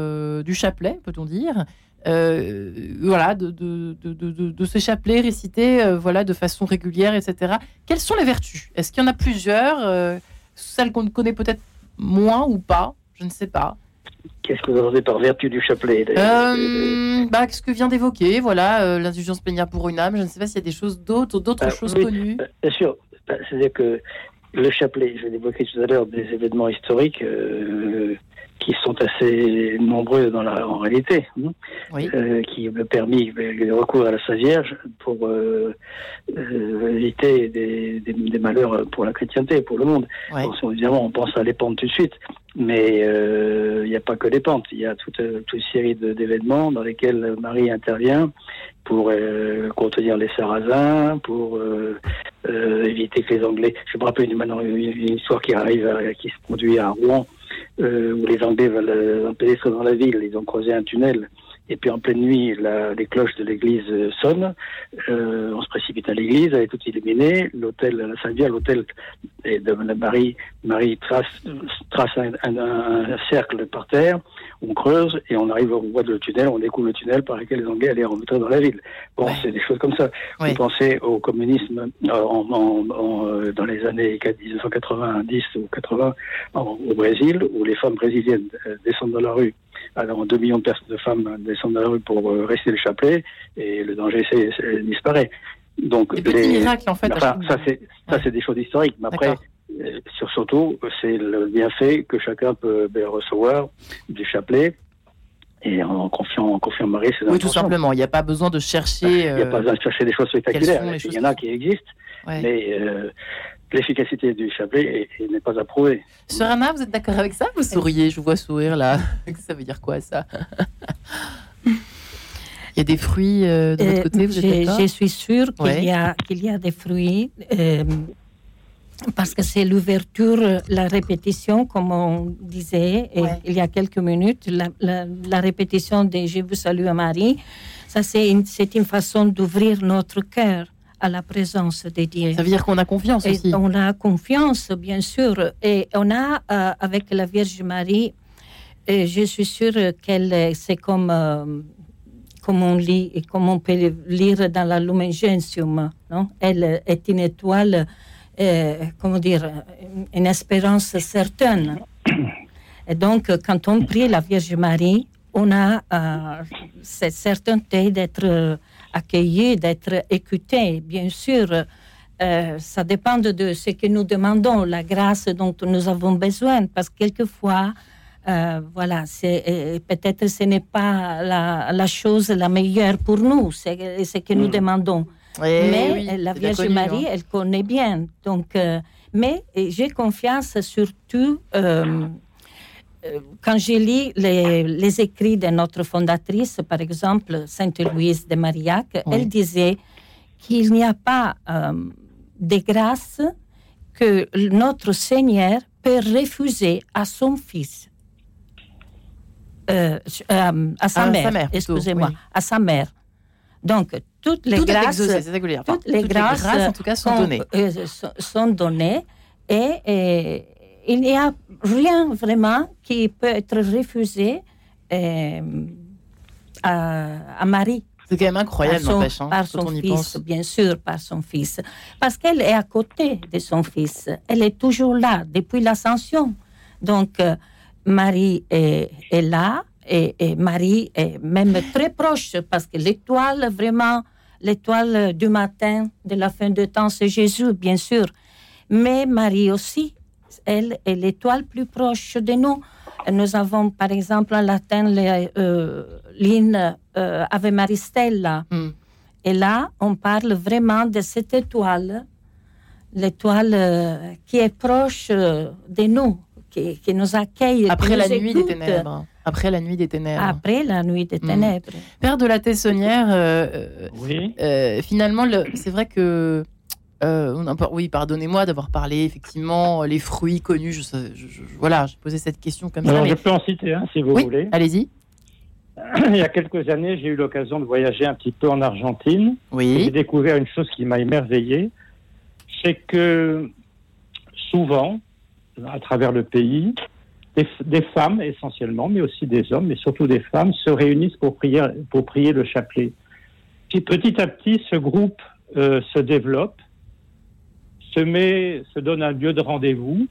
du chapelet, peut-on dire? Voilà, de ces chapelets récités voilà, de façon régulière, etc. Quelles sont les vertus? Est-ce qu'il y en a plusieurs? Celles qu'on connaît peut-être moins ou pas? Je ne sais pas. Qu'est-ce que vous entendez par vertu du chapelet? Ce que vient d'évoquer, voilà, l'indulgence plénière pour une âme. Je ne sais pas s'il y a des choses d'autres choses connues. Bien sûr, c'est-à-dire que le chapelet, je l'ai évoqué tout à l'heure, des événements historiques... qui sont assez nombreux en réalité, oui. Qui ont permis le recours à la Sainte Vierge pour éviter des malheurs pour la chrétienté, pour le monde. Oui. Alors, évidemment, on pense à les pentes tout de suite, mais il n'y a pas que les pentes, il y a toute série d'événements dans lesquels Marie intervient pour contenir les Sarrasins, pour éviter que les Anglais... Je me rappelle maintenant une histoire qui se produit à Rouen, où les Anglais veulent pénétrer dans la ville. Ils ont creusé un tunnel et puis en pleine nuit, les cloches de l'église sonnent. On se précipite à l'église, elle est toute illuminée. L'hôtel, la Sainte-Vierge, l'hôtel de Marie trace un cercle par terre. On creuse et on arrive au bout du tunnel. On découvre le tunnel par lequel les Anglais allaient rentrer dans la ville. Bon, ouais. C'est des choses comme ça. Ouais. Vous pensez au communisme dans les années 1990 ou 80 au Brésil, où les femmes brésiliennes descendent dans la rue. Alors, 2 millions de femmes descendent dans la rue pour réciter le chapelet, et le danger disparaît. Donc, des petits miracles, en fait. Enfin, c'est des choses historiques. Mais après, surtout, c'est le bienfait que chacun peut recevoir du chapelet. Et en confiant Marie, c'est oui, tout simplement. Il n'y a pas besoin de chercher... Il n'y a pas besoin de chercher des choses spectaculaires. Il y en a qui existent, ouais. Mais l'efficacité du chapelet n'est pas approuvée. Sœur Anna, vous êtes d'accord avec ça ? Vous souriez, je vous vois sourire là. Ça veut dire quoi, ça ? Il y a des fruits de votre côté, vous êtes d'accord ? Je suis sûre qu'il y a des fruits... parce que c'est l'ouverture, la répétition, comme on disait il y a quelques minutes, la répétition de « Je vous salue à Marie », ça c'est une façon d'ouvrir notre cœur à la présence de Dieu. Ça veut dire qu'on a confiance aussi. On a confiance, bien sûr, et on a, avec la Vierge Marie, je suis sûre qu'elle, c'est comme on lit et comme on peut lire dans la Lumen Gentium, non ? Elle est une étoile... une espérance certaine. Et donc, quand on prie la Vierge Marie, on a cette certainté d'être accueilli, d'être écouté. Bien sûr, ça dépend de ce que nous demandons, la grâce dont nous avons besoin, parce que quelquefois, peut-être ce n'est pas la chose la meilleure pour nous, c'est ce que nous demandons. Mais la Vierge Marie, elle connaît bien. Donc, mais j'ai confiance surtout quand je lis les écrits de notre fondatrice, par exemple, Sainte Louise de Marillac. Oui. Elle disait qu'il n'y a pas de grâce que notre Seigneur peut refuser à son Fils. À sa mère. Donc, toutes les grâces, en tout cas, sont données. Sont données et il n'y a rien vraiment qui peut être refusé à Marie. C'est quand même incroyable, n'empêche. Par son fils, bien sûr, par son fils. Parce qu'elle est à côté de son fils. Elle est toujours là, depuis l'Ascension. Donc, Marie est là. Et Marie est même très proche, parce que l'étoile, vraiment, l'étoile du matin, de la fin de temps, c'est Jésus, bien sûr. Mais Marie aussi, elle est l'étoile plus proche de nous. Nous avons, par exemple, en latin, l'hymne Ave Maris Stella. Mm. Et là, on parle vraiment de cette étoile, l'étoile qui est proche de nous, qui nous accueille. Après la nuit des ténèbres. Après la nuit des ténèbres. Père de la Teyssonnière, finalement, c'est vrai que... pardonnez-moi d'avoir parlé, effectivement, les fruits connus. J'ai posé cette question comme Alors, je peux en citer un, si vous voulez. Allez-y. Il y a quelques années, j'ai eu l'occasion de voyager un petit peu en Argentine. Oui. Et j'ai découvert une chose qui m'a émerveillé. C'est que, souvent, à travers le pays... Des femmes essentiellement, mais aussi des hommes, mais surtout des femmes, se réunissent pour prier le chapelet. Puis petit à petit, ce groupe se développe, se donne un lieu de rendez-vous.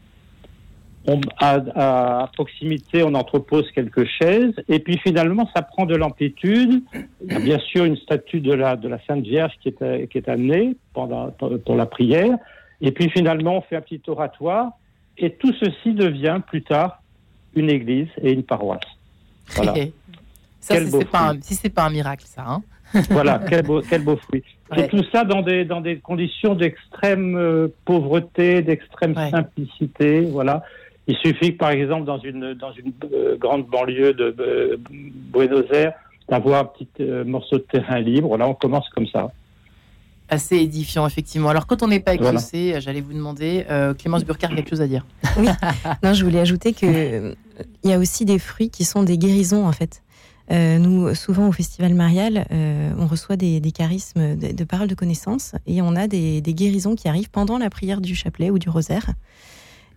À proximité, on entrepose quelques chaises, et puis finalement, ça prend de l'amplitude. Il y a bien sûr une statue de la Sainte Vierge qui est amenée pour la prière, et puis finalement, on fait un petit oratoire, et tout ceci devient plus tard une église et une paroisse. Voilà. Ça, c'est pas un miracle, ça. Hein voilà, quel beau fruit. Ouais. Et tout ça dans des conditions d'extrême pauvreté, d'extrême simplicité. Voilà. Il suffit que, par exemple, dans une grande banlieue de Buenos Aires, d'avoir un petit morceau de terrain libre. Là, on commence comme ça. Assez édifiant, effectivement. Alors, quand on n'est pas éclosé, j'allais vous demander, Clémence Burkard, quelque chose à dire? Oui, non, je voulais ajouter qu'il y a aussi des fruits qui sont des guérisons, en fait. Nous, souvent, au Festival Marial, on reçoit des charismes de paroles de connaissance et on a des guérisons qui arrivent pendant la prière du chapelet ou du rosaire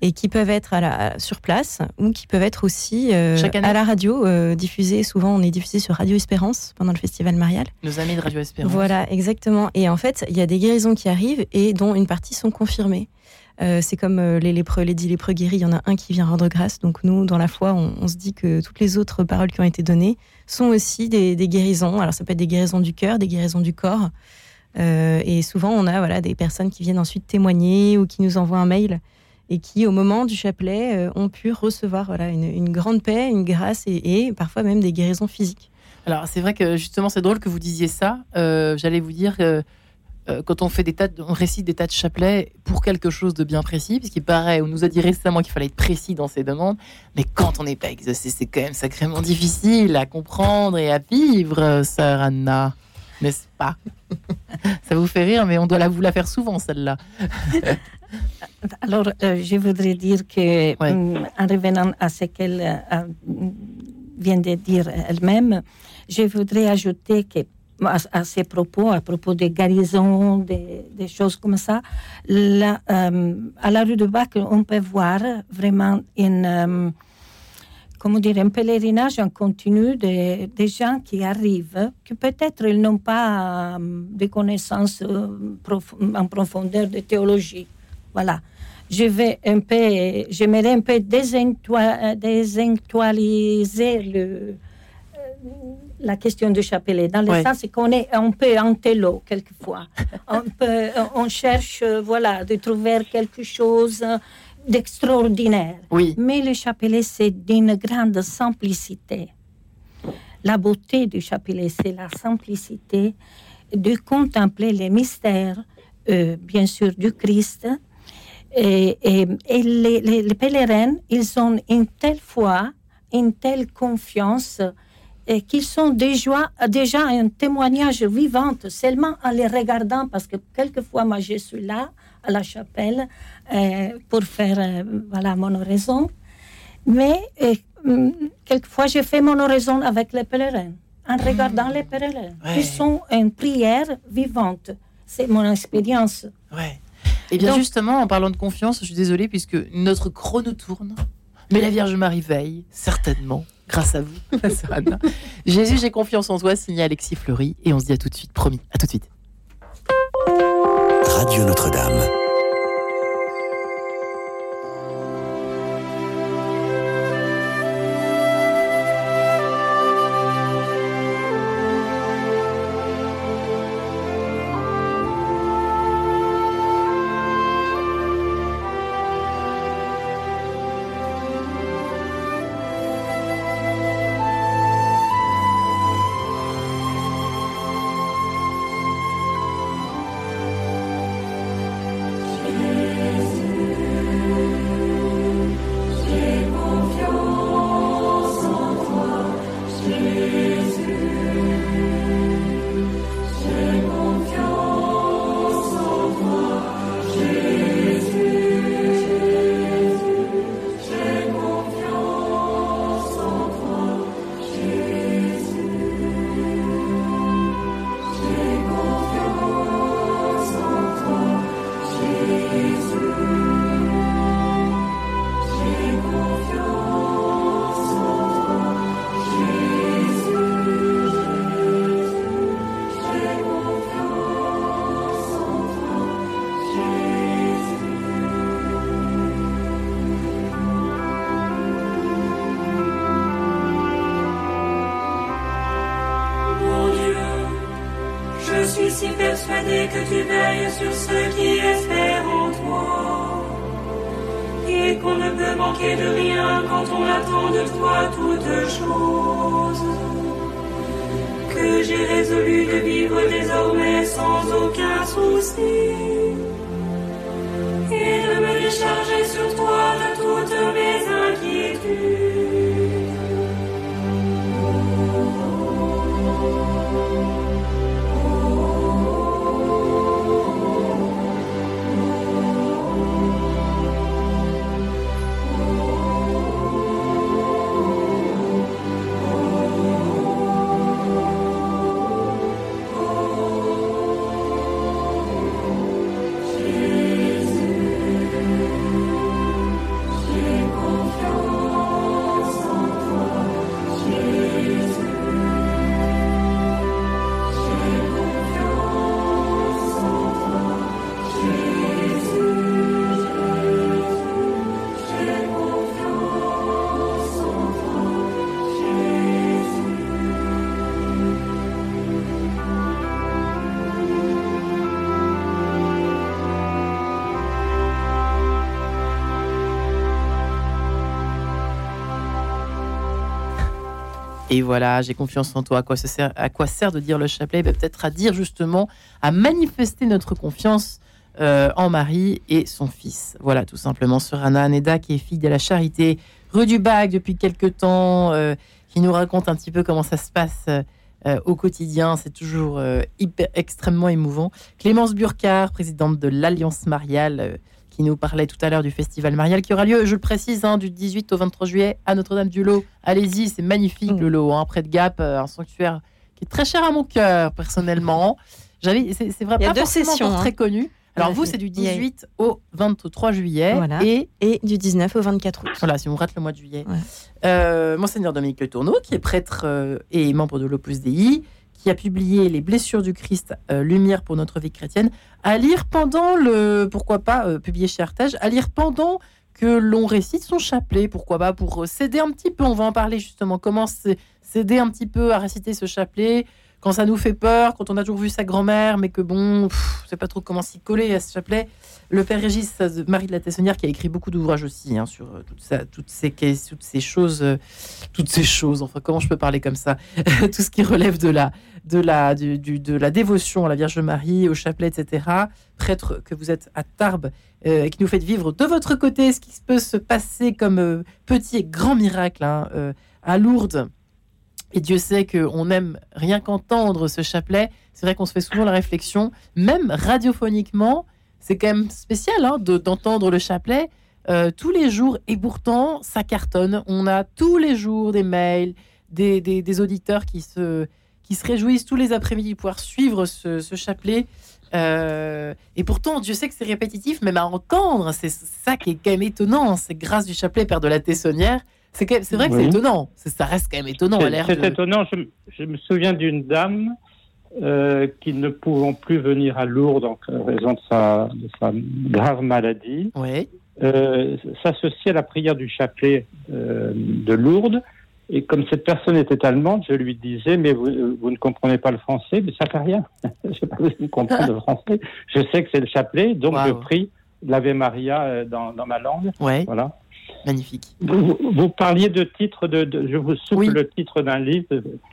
et qui peuvent être sur place ou qui peuvent être aussi à la radio diffusées. Souvent, on est diffusé sur Radio Espérance pendant le Festival Marial. Nos amis de Radio Espérance. Voilà, exactement. Et en fait, il y a des guérisons qui arrivent et dont une partie sont confirmées. C'est comme les lépreux, les 10 lépreux guéris, il y en a un qui vient rendre grâce. Donc nous, dans la foi, on se dit que toutes les autres paroles qui ont été données sont aussi des guérisons. Alors ça peut être des guérisons du cœur, des guérisons du corps. Et souvent, on a des personnes qui viennent ensuite témoigner ou qui nous envoient un mail et qui, au moment du chapelet, ont pu recevoir une grande paix, une grâce et parfois même des guérisons physiques. Alors, c'est vrai que, justement, c'est drôle que vous disiez ça. J'allais vous dire, quand on fait on récite des tas de chapelets pour quelque chose de bien précis, puisqu'il paraît, on nous a dit récemment qu'il fallait être précis dans ses demandes, mais quand on n'est pas exaucé, c'est quand même sacrément difficile à comprendre et à vivre, sœur Anna. N'est-ce pas? Ça vous fait rire, mais on doit vous la faire souvent, celle-là. Alors, je voudrais dire que, en revenant à ce qu'elle vient de dire elle-même, je voudrais ajouter que, à ces propos, à propos des guérisons, des choses comme ça, à la rue de Bac, on peut voir vraiment un pèlerinage en continu des gens qui arrivent, que peut-être ils n'ont pas des connaissances en profondeur de théologie. Voilà. J'aimerais un peu désintualiser la question du chapelet, dans le sens qu'on est un peu en télo, quelquefois. on cherche, de trouver quelque chose d'extraordinaire. Oui. Mais le chapelet, c'est d'une grande simplicité. La beauté du chapelet, c'est la simplicité de contempler les mystères, bien sûr, du Christ. Et les pèlerins, ils ont une telle foi, une telle confiance, et qu'ils sont déjà un témoignage vivant, seulement en les regardant, parce que quelquefois, moi, je suis là, à la chapelle, pour faire mon oraison. Mais quelquefois, je fais mon oraison avec les pèlerins, en regardant les pèlerins, qui sont une prière vivante. C'est mon expérience. Ouais. Et bien justement, en parlant de confiance, je suis désolée, puisque notre chrono tourne, mais la Vierge Marie veille, certainement, grâce à vous, sœur Anna. Jésus, j'ai confiance en toi, signé Alexis Fleury, et on se dit à tout de suite, promis, à tout de suite. Radio Notre-Dame. Que tu veilles sur ceux qui espèrent en toi, et qu'on ne peut manquer de rien quand on attend de toi toutes choses. Que j'ai résolu de vivre désormais sans aucun souci et de me décharger sur toi de toutes mes inquiétudes. Et voilà, j'ai confiance en toi. À quoi sert de dire le chapelet ? Ben peut-être à dire justement, à manifester notre confiance en Marie et son Fils. Voilà, tout simplement. Sœur Anna Anedda, qui est fille de la Charité, rue du Bac depuis quelques temps, qui nous raconte un petit peu comment ça se passe au quotidien. C'est toujours extrêmement émouvant. Clémence Burkard, présidente de l'Alliance mariale, qui nous parlait tout à l'heure du festival marial qui aura lieu, je le précise, du 18 au 23 juillet à Notre-Dame-du-Laus. Allez-y, c'est magnifique le Laus, près de Gap, un sanctuaire qui est très cher à mon cœur, personnellement. C'est vraiment pas forcément très connu. Alors vous, c'est du 18 au 23 juillet voilà. et du 19 au 24 août. Voilà, si on rate le mois de juillet. Ouais. Monseigneur Dominique Le Tourneau, qui est prêtre et membre de l'Opus Dei, qui a publié « Les blessures du Christ, lumières pour notre vie chrétienne », à lire pendant publié chez Artège, à lire pendant que l'on récite son chapelet, pourquoi pas, pour s'aider un petit peu, on va en parler justement, comment s'aider un petit peu à réciter ce chapelet, quand ça nous fait peur, quand on a toujours vu sa grand-mère, mais que bon, on ne sait pas trop comment s'y coller à ce chapelet. Le Père Régis-Marie de la Teyssonnière, qui a écrit beaucoup d'ouvrages aussi sur toutes ces choses, enfin comment je peux parler comme ça, tout ce qui relève de la dévotion à la Vierge Marie, au chapelet, etc. Prêtre que vous êtes à Tarbes, et qui nous faites vivre de votre côté ce qui peut se passer comme petit et grand miracle à Lourdes. Et Dieu sait qu'on aime rien qu'entendre ce chapelet. C'est vrai qu'on se fait souvent la réflexion, même radiophoniquement, c'est quand même spécial d'entendre le chapelet tous les jours. Et pourtant, ça cartonne. On a tous les jours des mails, des auditeurs qui se réjouissent tous les après-midi de pouvoir suivre ce chapelet. Et pourtant, Dieu sait que c'est répétitif, même à entendre. C'est ça qui est quand même étonnant. C'est grâce du chapelet, Père de la Teyssonnière. C'est vrai que c'est étonnant, ça reste quand même étonnant. C'est étonnant, je me souviens d'une dame qui ne pouvant plus venir à Lourdes en raison de sa grave maladie, s'associait à la prière du chapelet de Lourdes, et comme cette personne était allemande, je lui disais, mais vous ne comprenez pas le français, mais ça ne fait rien, je ne sais pas si vous comprenez le français, je sais que c'est le chapelet, donc je prie l'Ave Maria dans ma langue, voilà. Magnifique. Vous parliez de titres, je vous souffle le titre d'un livre,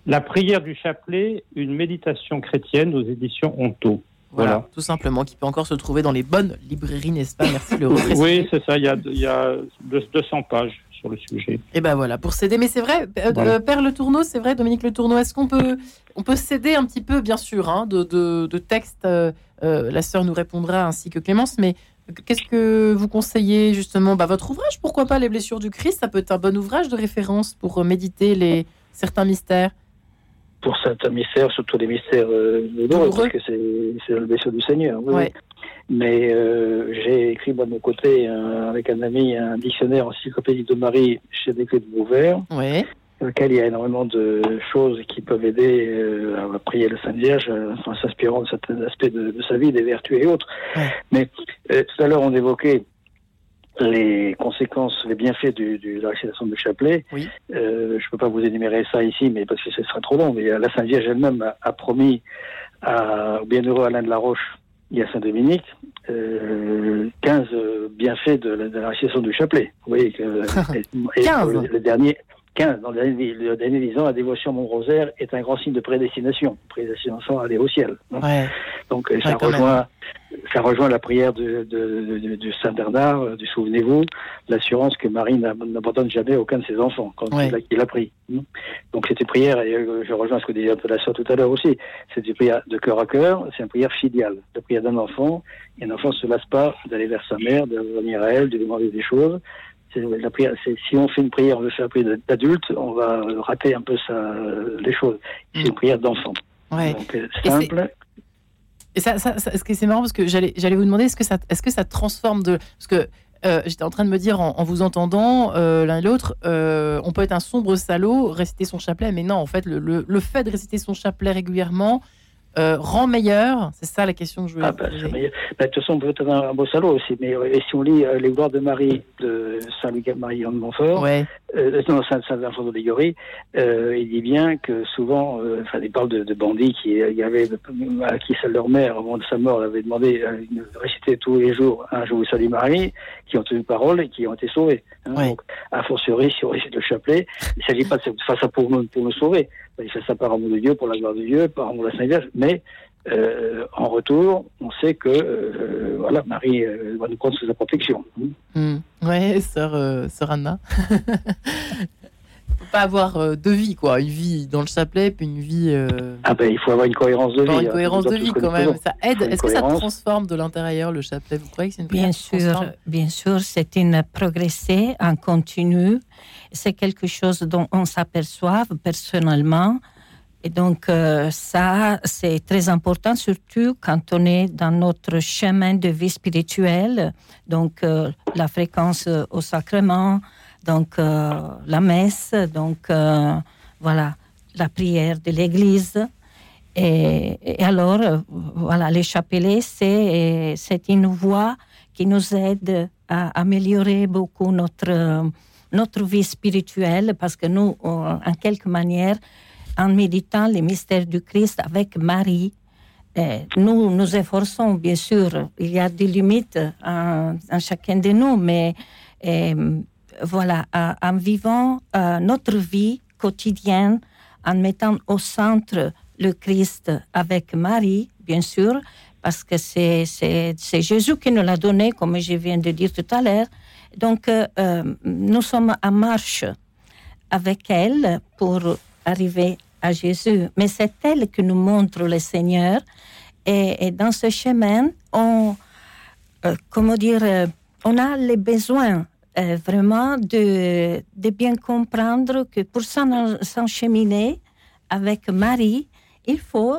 La prière du chapelet, une méditation chrétienne aux éditions Honto. Voilà, tout simplement, qui peut encore se trouver dans les bonnes librairies, n'est-ce pas ? Merci le repréciser. Oui, c'est ça, il y a 200 pages sur le sujet. Et ben voilà, pour s'aider, mais c'est vrai, Père Le Tourneau, c'est vrai, Dominique Le Tourneau, est-ce qu'on peut s'aider un petit peu, bien sûr, de textes, la sœur nous répondra ainsi que Clémence, mais qu'est-ce que vous conseillez justement ? Votre ouvrage, pourquoi pas, Les blessures du Christ, ça peut être un bon ouvrage de référence pour méditer certains mystères. Pour certains mystères, surtout les mystères douloureux, parce que c'est le blessure du Seigneur. Oui. Ouais. Mais j'ai écrit de mon côté avec un ami un dictionnaire encyclopédique de Marie chez Desclés de Vauvert, dans lequel il y a énormément de choses qui peuvent aider à prier la Sainte Vierge en s'inspirant de certains aspects de sa vie, des vertus et autres. Mais tout à l'heure, on évoquait les conséquences, les bienfaits de la récitation du chapelet. Je ne peux pas vous énumérer ça ici, mais parce que ce serait trop long. Mais la Sainte Vierge elle-même a promis au bienheureux Alain de la Roche il y a Saint-Dominique, 15 bienfaits de la récitation du chapelet. Vous voyez que le dernier disant, la dévotion à mon rosaire est un grand signe de prédestination à aller au ciel. Ouais. Donc ça rejoint la prière de Saint Bernard, du souvenez-vous, l'assurance que Marie n'abandonne jamais aucun de ses enfants quand il a pris. Donc c'est une prière, et je rejoins ce que disait un peu la sœur tout à l'heure aussi, c'est une prière de cœur à cœur, c'est une prière filiale, la prière d'un enfant, et un enfant ne se lasse pas d'aller vers sa mère, de venir à elle, de lui demander des choses. La prière, si on fait une prière, on veut faire une prière d'adulte, on va rater un peu les choses. C'est une prière d'enfant. Ouais. Donc, simple. Et c'est marrant parce que j'allais vous demander, est-ce que ça transforme de... Parce que j'étais en train de me dire, en vous entendant, l'un et l'autre, on peut être un sombre salaud, réciter son chapelet, mais non, en fait, le fait de réciter son chapelet régulièrement... rend meilleur, c'est ça la question que je voulais poser. De toute façon, on peut être un beau salaud aussi, mais si on lit les gloires de Marie de Saint-Marie-Anne de Montfort, Saint-Vincent de Ligorie, il dit bien que souvent, il parle de bandits à qui leur mère, au moment de sa mort, avait demandé de réciter tous les jours un Je vous salue Marie, qui ont tenu parole et qui ont été sauvés. Donc, a fortiori, si on récite le chapelet, il ne s'agit pas de faire ça pour nous sauver. Il fait ça par amour de Dieu, pour la gloire de Dieu, par amour de la Sainte Vierge, mais en retour, on sait que Marie va nous prendre sous sa protection. Oui, sœur Anna. Il ne faut pas avoir deux vies, quoi. Une vie dans le chapelet, puis une vie... il faut avoir une cohérence de vie. Une cohérence de vie, quand même. Ça aide. Est-ce que ça transforme de l'intérieur, le chapelet ? Vous croyez que c'est une Bien sûr, c'est une progressée, un continu. C'est quelque chose dont on s'aperçoit personnellement. Et donc, ça, c'est très important, surtout quand on est dans notre chemin de vie spirituelle. Donc, la fréquence au sacrement... Donc, la messe, donc, la prière de l'église. Et alors, les chapelets, c'est une voie qui nous aide à améliorer beaucoup notre vie spirituelle, parce que nous, en quelque manière, en méditant les mystères du Christ avec Marie, nous nous efforçons, bien sûr. Il y a des limites en chacun de nous, mais... en vivant notre vie quotidienne, en mettant au centre le Christ avec Marie, bien sûr, parce que c'est Jésus qui nous l'a donné, comme je viens de dire tout à l'heure. Donc, nous sommes en marche avec elle pour arriver à Jésus. Mais c'est elle qui nous montre le Seigneur. Et dans ce chemin, on a les besoins vraiment de bien comprendre que pour s'encheminer avec Marie, il faut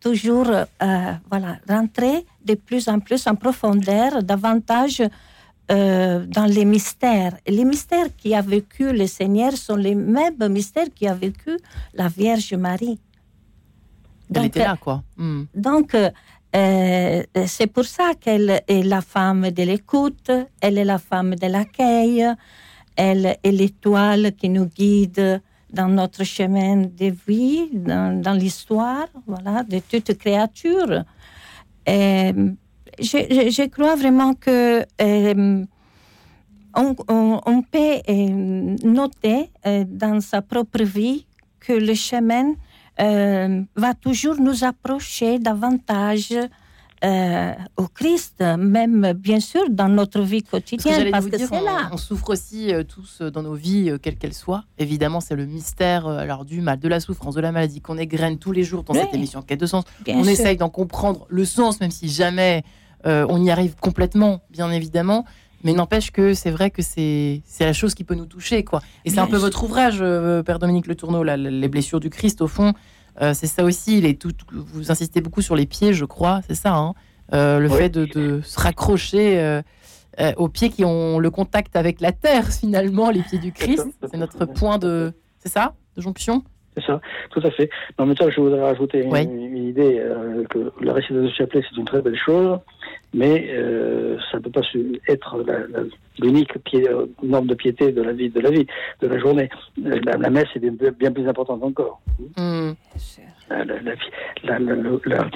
toujours rentrer de plus en plus en profondeur, davantage dans les mystères. Les mystères qui a vécu le Seigneur sont les mêmes mystères qui a vécu la Vierge Marie. Elle était là, quoi. Donc... c'est pour ça qu'elle est la femme de l'écoute, elle est la femme de l'accueil, elle est l'étoile qui nous guide dans notre chemin de vie, dans l'histoire, de toute créature. Et je crois vraiment que on peut noter dans sa propre vie que le chemin va toujours nous approcher davantage au Christ, même bien sûr dans notre vie quotidienne, parce que c'est là. On souffre aussi tous dans nos vies, quelles qu'elles soient. Évidemment, c'est le mystère du mal, de la souffrance, de la maladie qu'on égrène tous les jours dans cette émission Enquête de Sens. On essaye d'en comprendre le sens, même si jamais on y arrive complètement, bien évidemment. Mais n'empêche que c'est vrai que c'est la chose qui peut nous toucher, quoi. Et c'est un peu votre ouvrage, Père Dominique Le Tourneau, Les blessures du Christ, au fond. C'est ça aussi, vous insistez beaucoup sur les pieds, je crois, c'est ça, hein, fait de se raccrocher aux pieds qui ont le contact avec la terre, finalement, les pieds du Christ. C'est notre point de jonction. C'est ça, tout à fait. En même temps, je voudrais rajouter une idée que la récitation du chapelet, c'est une très belle chose, mais ça ne peut pas être l'unique norme de piété de la vie, de la journée. La messe est bien plus importante encore. Mmh. La, la, la, la, la, la,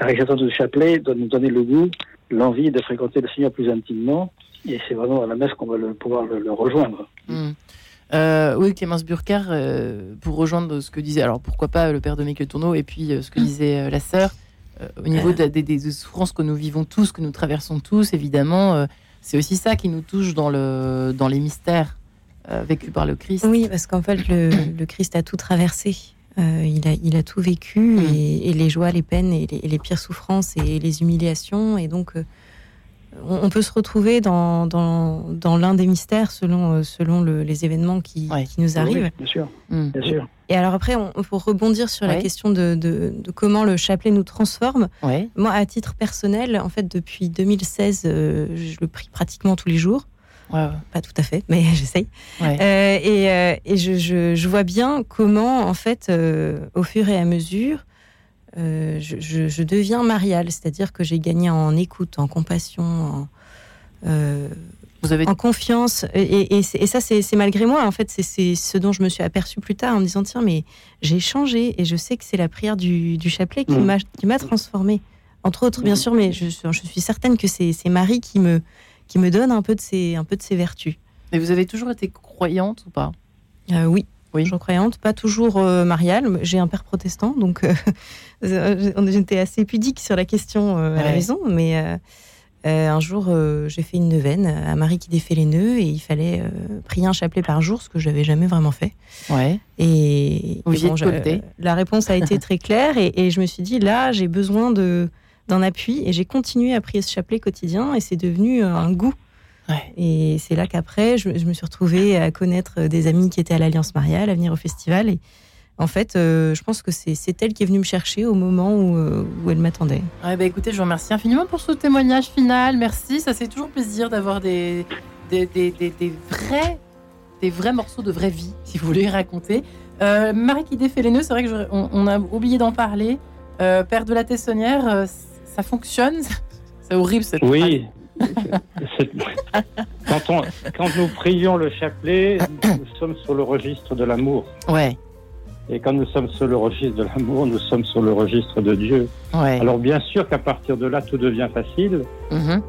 la récitation du chapelet doit nous donner le goût, l'envie de fréquenter le Seigneur plus intimement, et c'est vraiment à la messe qu'on va pouvoir le rejoindre. Mmh. Oui, Clémence Burkard, pour rejoindre ce que disait, alors pourquoi pas le Père Dominique Le Tourneau, et puis ce que disait la sœur, au niveau des souffrances que nous vivons tous, que nous traversons tous, évidemment, c'est aussi ça qui nous touche dans les mystères vécus par le Christ. Oui, parce qu'en fait, le Christ a tout traversé. Il a tout vécu, et les joies, les peines, et les pires souffrances, et les humiliations. Et donc, on peut se retrouver dans l'un des mystères selon les événements qui nous arrivent. Oui, bien sûr. Bien sûr. Et alors après, pour rebondir sur la question de comment le chapelet nous transforme, moi, à titre personnel, en fait, depuis 2016, je le prie pratiquement tous les jours. Ouais. Pas tout à fait, mais j'essaye. Ouais. Et je vois bien comment, en fait, au fur et à mesure, je deviens mariale, c'est-à-dire que j'ai gagné en écoute, en compassion, en confiance. Et ça, c'est malgré moi. En fait, c'est ce dont je me suis aperçue plus tard en me disant, tiens, mais j'ai changé, et je sais que c'est la prière du chapelet qui m'a transformée. Entre autres, bien sûr, mais je suis certaine que c'est Marie qui me donne un peu de ses vertus. Mais vous avez toujours été croyante ou pas ? Oui, toujours croyante, pas toujours mariale. J'ai un père protestant, donc j'étais assez pudique sur la question à la maison. Mais un jour, j'ai fait une neuvaine à Marie qui défait les nœuds, et il fallait prier un chapelet par jour, ce que je n'avais jamais vraiment fait. Ouais. Et bon, la réponse a été très claire, et je me suis dit, là, j'ai besoin d'un appui, et j'ai continué à prier ce chapelet quotidien, et c'est devenu un goût. Ouais. Et c'est là qu'après, je me suis retrouvée à connaître des amis qui étaient à l'Alliance Mariale, à venir au festival, et en fait, je pense que c'est elle qui est venue me chercher au moment où elle m'attendait. Ouais, bah écoutez, je vous remercie infiniment pour ce témoignage final, merci, ça fait toujours plaisir d'avoir des vrais morceaux de vraie vie, si vous voulez raconter. Marie qui défait les nœuds, c'est vrai qu'on a oublié d'en parler, Père de la Teyssonnière, ça fonctionne ? C'est horrible cette phrase. Oui. Quand nous prions le chapelet, nous sommes sur le registre de l'amour. Ouais. Et quand nous sommes sur le registre de l'amour, nous sommes sur le registre de Dieu. Ouais. Alors bien sûr qu'à partir de là, tout devient facile. Mm-hmm.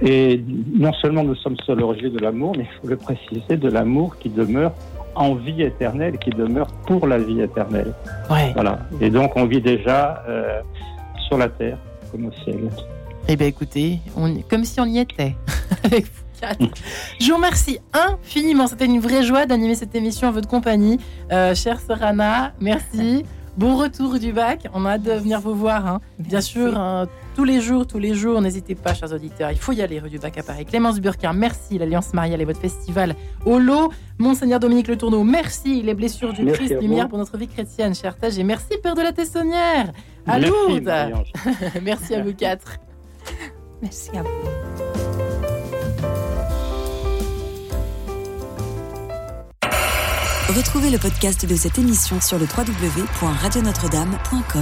Et non seulement nous sommes sur le registre de l'amour, mais il faut le préciser, de l'amour qui demeure en vie éternelle, qui demeure pour la vie éternelle. Ouais. Voilà. Et donc on vit déjà sur la terre comme au ciel. Eh bien écoutez, comme si on y était avec vous quatre. Je vous remercie infiniment, c'était une vraie joie d'animer cette émission en votre compagnie. Chère Sœur Anna, merci. Bon retour du bac, on a hâte de venir vous voir. Hein. Bien sûr, hein, tous les jours, n'hésitez pas, chers auditeurs, il faut y aller, rue du Bac à Paris. Clémence Burkard, merci, l'Alliance Mariale et votre festival au lot. Monseigneur Dominique Le Tourneau, merci, les blessures du Christ, lumières pour notre vie chrétienne, cher Artège, et merci, Père de la Teyssonnière, à Lourdes. Merci à vous quatre. Merci à vous. Retrouvez le podcast de cette émission sur le www.radionotre-dame.com.